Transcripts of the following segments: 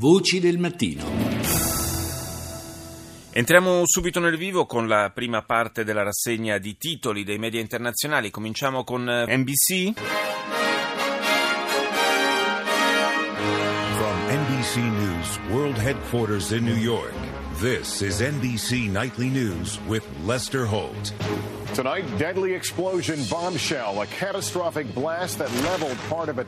Voci del mattino. Entriamo subito nel vivo con la prima parte della rassegna di titoli dei media internazionali. Cominciamo con NBC. From NBC News World Headquarters in New York. This is NBC Nightly News with Lester Holt.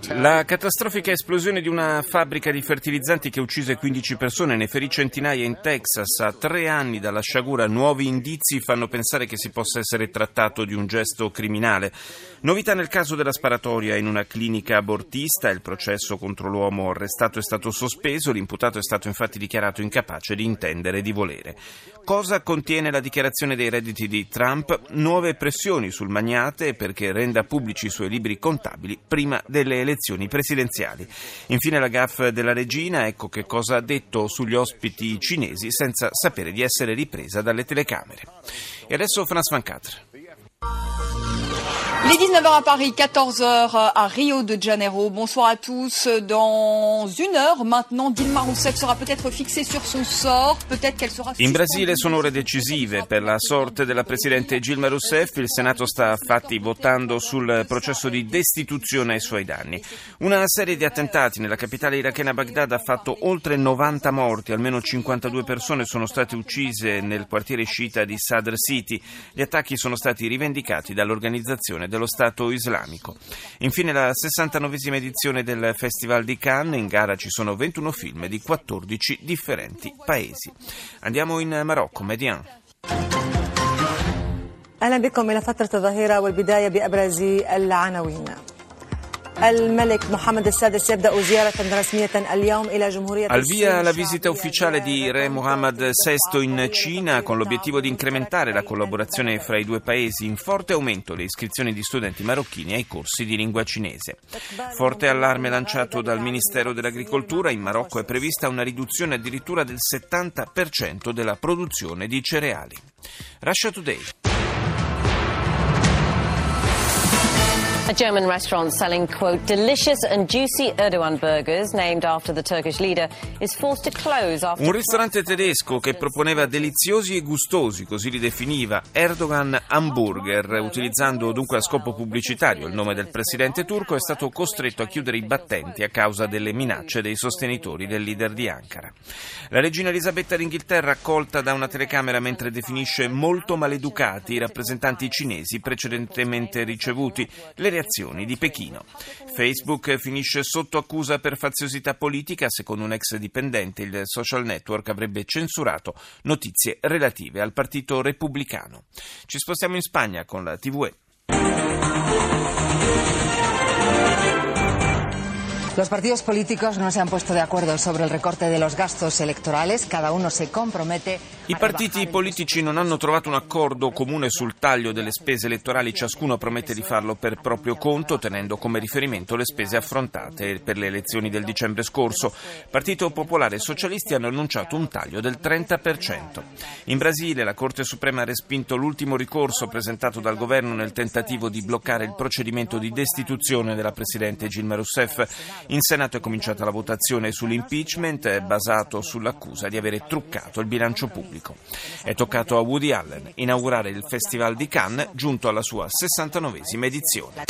La catastrofica esplosione di una fabbrica di fertilizzanti che uccise 15 persone e ne ferì centinaia in Texas. A 3 anni dalla sciagura, nuovi indizi fanno pensare che si possa essere trattato di un gesto criminale. Novità nel caso della sparatoria in una clinica abortista. Il processo contro l'uomo arrestato è stato sospeso. L'imputato è stato infatti dichiarato incapace di intendere e di volere. Cosa contiene la dichiarazione dei redditi di Trump? Nuove pressioni sul magnate perché renda pubblici i suoi libri contabili prima delle elezioni presidenziali. Infine la gaffe della regina, ecco che cosa ha detto sugli ospiti cinesi senza sapere di essere ripresa dalle telecamere. E adesso Franz Van Katr. Les 19h à Paris, 14h à Rio de Janeiro. Bonsoir à tous. Dans une heure maintenant, Dilma Rousseff sera peut-être fixée sur son sort. Peut-être qu'elle sera. In Brasile sono ore decisive per la sorte della presidente Dilma Rousseff. Il Senato sta infatti votando sul processo di destituzione ai suoi danni. Una serie di attentati nella capitale irachena Baghdad ha fatto oltre 90 morti. Almeno 52 persone sono state uccise nel quartiere sciita di Sadr City. Gli attacchi sono stati rivendicati dall'organizzazione dello Stato Islamico. Infine la 69esima edizione del Festival di Cannes, in gara ci sono 21 film di 14 differenti paesi. Andiamo in Marocco, Median. Al via la visita ufficiale di re Mohammed VI in Cina con l'obiettivo di incrementare la collaborazione fra i due paesi. In forte aumento le iscrizioni di studenti marocchini ai corsi di lingua cinese. Forte allarme lanciato dal Ministero dell'Agricoltura. In Marocco è prevista una riduzione addirittura del 70% della produzione di cereali. Russia Today. A German restaurant selling, quote, delicious and juicy Erdogan burgers named after the Turkish leader is forced to close after. Un ristorante tedesco che proponeva deliziosi e gustosi, così li definiva, Erdogan hamburger, utilizzando dunque a scopo pubblicitario il nome del presidente turco, è stato costretto a chiudere i battenti a causa delle minacce dei sostenitori del leader di Ankara. La regina Elisabetta d'Inghilterra, accolta da una telecamera mentre definisce molto maleducati i rappresentanti cinesi precedentemente ricevuti. Le azioni di Pechino. Facebook finisce sotto accusa per faziosità politica. Secondo un ex dipendente, il social network avrebbe censurato notizie relative al partito repubblicano. Ci spostiamo in Spagna con la TVE. Los partidos políticos no se han puesto de acuerdo sobre el recorte de los gastos electorales. Cada uno se compromete. I partiti politici non hanno trovato un accordo comune sul taglio delle spese elettorali. Ciascuno promette di farlo per proprio conto, tenendo come riferimento le spese affrontate per le elezioni del dicembre scorso. Partito Popolare e Socialisti hanno annunciato un taglio del 30%. In Brasile la Corte Suprema ha respinto l'ultimo ricorso presentato dal governo nel tentativo di bloccare il procedimento di destituzione della presidente Dilma Rousseff. In Senato è cominciata la votazione sull'impeachment basato sull'accusa di avere truccato il bilancio pubblico. È toccato a Woody Allen inaugurare il Festival di Cannes, giunto alla sua 69esima edizione.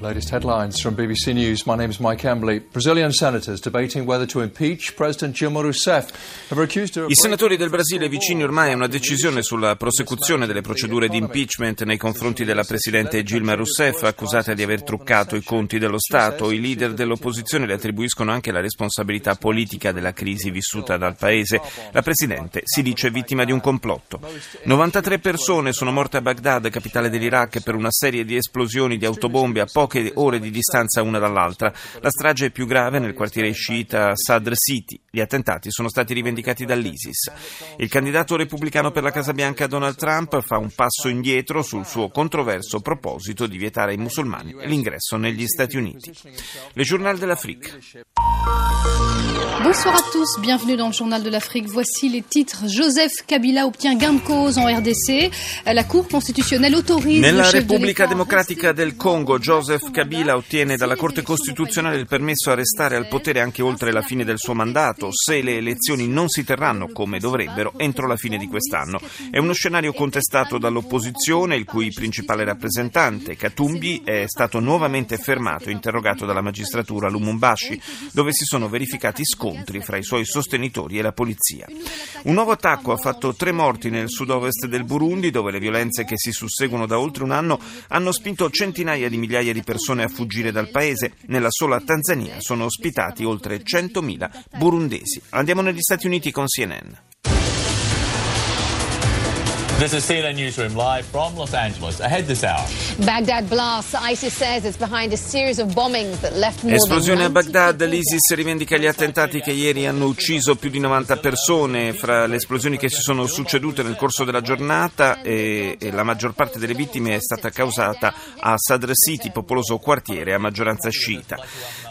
Latest headlines from BBC News. My name is Mike Embley. Brazilian senators debating whether to impeach President Dilma Rousseff have accused her. I senatori del Brasile vicini ormai a una decisione sulla prosecuzione delle procedure di impeachment nei confronti della presidente Dilma Rousseff, accusata di aver truccato i conti dello Stato. I leader dell'opposizione le attribuiscono anche la responsabilità politica della crisi vissuta dal paese. La presidente si dice vittima di un complotto. 93 persone sono morte a Baghdad, capitale dell'Iraq, per una serie di esplosioni di autobombe a poche ore di distanza una dall'altra. La strage è più grave nel quartiere sciita Sadr City. Gli attentati sono stati rivendicati dall'ISIS. Il candidato repubblicano per la Casa Bianca Donald Trump fa un passo indietro sul suo controverso proposito di vietare ai musulmani l'ingresso negli Stati Uniti. Le Journal de l'Afrique. Bonsoir à tous, bienvenue dans le Journal de l'Afrique. Voici les titres. Joseph Kabila obtient gain de cause en RDC. La Cour constitutionnelle autorise. Nella Repubblica Democratica del Congo, Joseph Joseph Kabila ottiene dalla Corte Costituzionale il permesso a restare al potere anche oltre la fine del suo mandato, se le elezioni non si terranno come dovrebbero entro la fine di quest'anno. È uno scenario contestato dall'opposizione, il cui principale rappresentante, Katumbi, è stato nuovamente fermato e interrogato dalla magistratura a Lubumbashi, dove si sono verificati scontri fra i suoi sostenitori e la polizia. Un nuovo attacco ha fatto 3 morti nel sud-ovest del Burundi, dove le violenze che si susseguono da oltre un anno hanno spinto centinaia di migliaia di persone a fuggire dal paese. Nella sola Tanzania sono ospitati oltre 100.000 burundesi. Andiamo negli Stati Uniti con CNN. This is CNN Newsroom live from Los Angeles. Ahead this hour. Baghdad blasts. ISIS says it's behind a series of bombings that left more than 90 people. Esplosione a Baghdad. L'ISIS rivendica gli attentati che ieri hanno ucciso più di 90 persone. Fra le esplosioni che si sono succedute nel corso della giornata, e la maggior parte delle vittime è stata causata a Sadr City, popoloso quartiere a maggioranza sciita.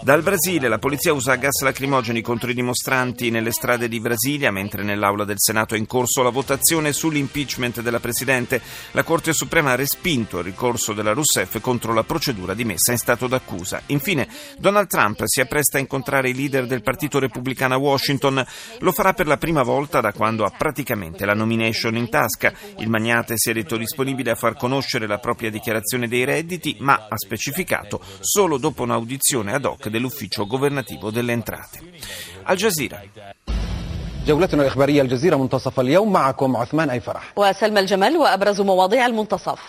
Dal Brasile la polizia usa gas lacrimogeni contro i dimostranti nelle strade di Brasilia, mentre nell'aula del Senato è in corso la votazione sull'impeachment della Presidente. La Corte Suprema ha respinto il ricorso della Rousseff contro la procedura di messa in stato d'accusa. Infine, Donald Trump si appresta a incontrare i leader del Partito Repubblicano a Washington. Lo farà per la prima volta da quando ha praticamente la nomination in tasca. Il magnate si è detto disponibile a far conoscere la propria dichiarazione dei redditi, ma ha specificato solo dopo un'audizione ad hoc dell'ufficio governativo delle entrate. Al Jazeera. جولتنا الإخبارية الجزيرة منتصف اليوم معكم عثمان أي فرح وسلمى الجمال وأبرز مواضيع المنتصف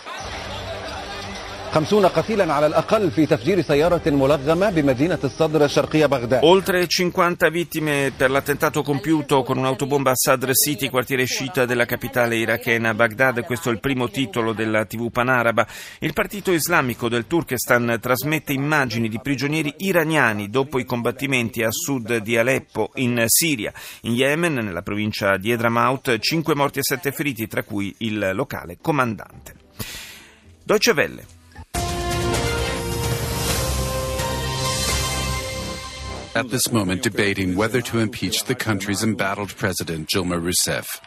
50 قتيلا على الأقل في تفجير سيارة ملغمة بمدينة الصدر الشرقية بغداد. Oltre 50 vittime per l'attentato compiuto con un'autobomba a Sadr City, quartiere sciita della capitale irachena Baghdad. Questo è il primo titolo della TV panaraba. Il Partito Islamico del Turkestan trasmette immagini di prigionieri iraniani dopo i combattimenti a sud di Aleppo, in Siria. In Yemen, nella provincia di Edramaut, 5 morti e 7 feriti, tra cui il locale comandante. Deutsche Welle. At this moment debating whether to impeach the country's embattled president, Dilma Rousseff.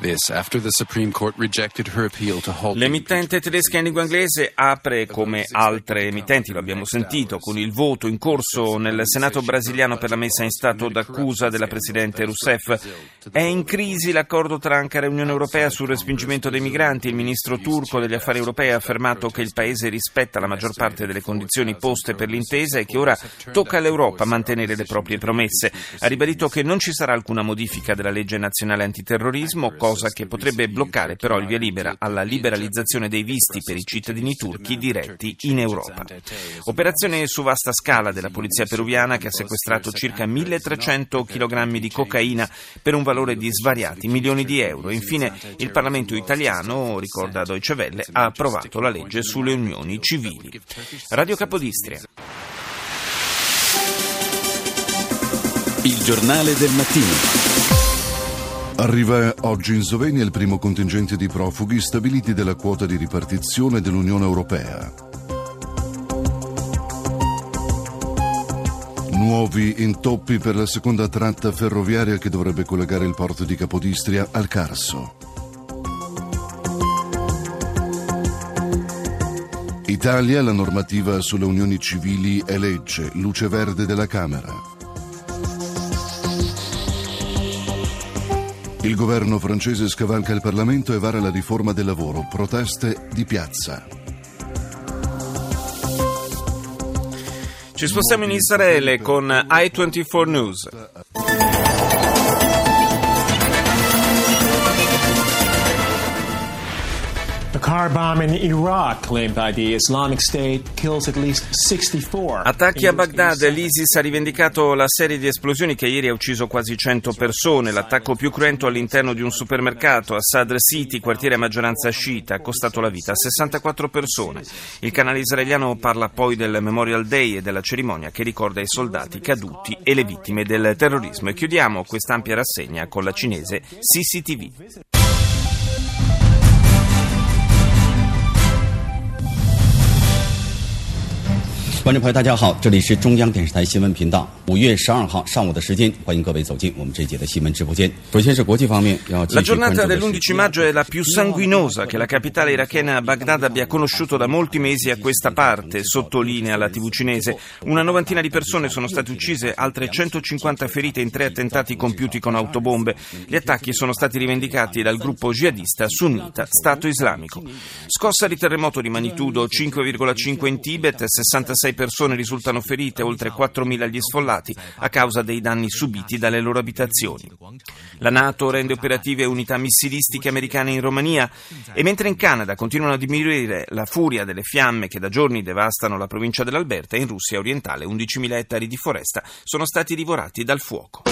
This after the Supreme Court rejected her appeal to halt. L'emittente tedesca in lingua inglese apre, come altre emittenti, lo abbiamo sentito, con il voto in corso nel Senato brasiliano per la messa in stato d'accusa della presidente Rousseff. È in crisi l'accordo tra Ankara e Unione Europea sul respingimento dei migranti. Il ministro turco degli affari europei ha affermato che il paese rispetta la maggior parte delle condizioni poste per l'intesa e che ora tocca all'Europa mantenere le proprie promesse. Ha ribadito che non ci sarà alcuna modifica della legge nazionale antiterrorismo, cosa che potrebbe bloccare però il via libera alla liberalizzazione dei visti per i cittadini turchi diretti in Europa. Operazione su vasta scala della polizia peruviana, che ha sequestrato circa 1.300 kg di cocaina per un valore di svariati milioni di euro. Infine, il Parlamento italiano, ricorda Deutsche Welle, ha approvato la legge sulle unioni civili. Radio Capodistria. Il giornale del mattino. Arriva oggi in Slovenia il primo contingente di profughi stabiliti della quota di ripartizione dell'Unione Europea. Nuovi intoppi per la seconda tratta ferroviaria che dovrebbe collegare il porto di Capodistria al Carso. Italia, la normativa sulle unioni civili è legge, luce verde della Camera. Il governo francese scavalca il Parlamento e vara la riforma del lavoro. Proteste di piazza. Ci spostiamo in Israele con i24 News. Car bomb in Iraq claimed by the Islamic State kills at least 64. Attacchi a Baghdad. L'ISIS ha rivendicato la serie di esplosioni che ieri ha ucciso quasi 100 persone. L'attacco più cruento all'interno di un supermercato a Sadr City, quartiere a maggioranza sciita, ha costato la vita a 64 persone. Il canale israeliano parla poi del Memorial Day e della cerimonia che ricorda i soldati caduti e le vittime del terrorismo. E chiudiamo quest'ampia rassegna con la cinese CCTV. 观众朋友，大家好，这里是中央电视台新闻频道。5月12号上午的时间，欢迎各位走进我们这一节的新闻直播间。首先是国际方面，要 La giornata dell'11 maggio è la più sanguinosa che la capitale irachena Baghdad abbia conosciuto da molti mesi a questa parte, sottolinea la TV cinese. Una novantina di persone sono state uccise, altre 150 ferite in 3 attentati compiuti con autobombe. Gli attacchi sono stati rivendicati dal gruppo jihadista sunnita Stato Islamico. Scossa di terremoto di magnitudo 5,5 in Tibet, 66 persone risultano ferite, oltre 4.000 gli sfollati a causa dei danni subiti dalle loro abitazioni. La NATO rende operative unità missilistiche americane in Romania e mentre in Canada continuano a diminuire la furia delle fiamme che da giorni devastano la provincia dell'Alberta, in Russia orientale 11.000 ettari di foresta sono stati divorati dal fuoco.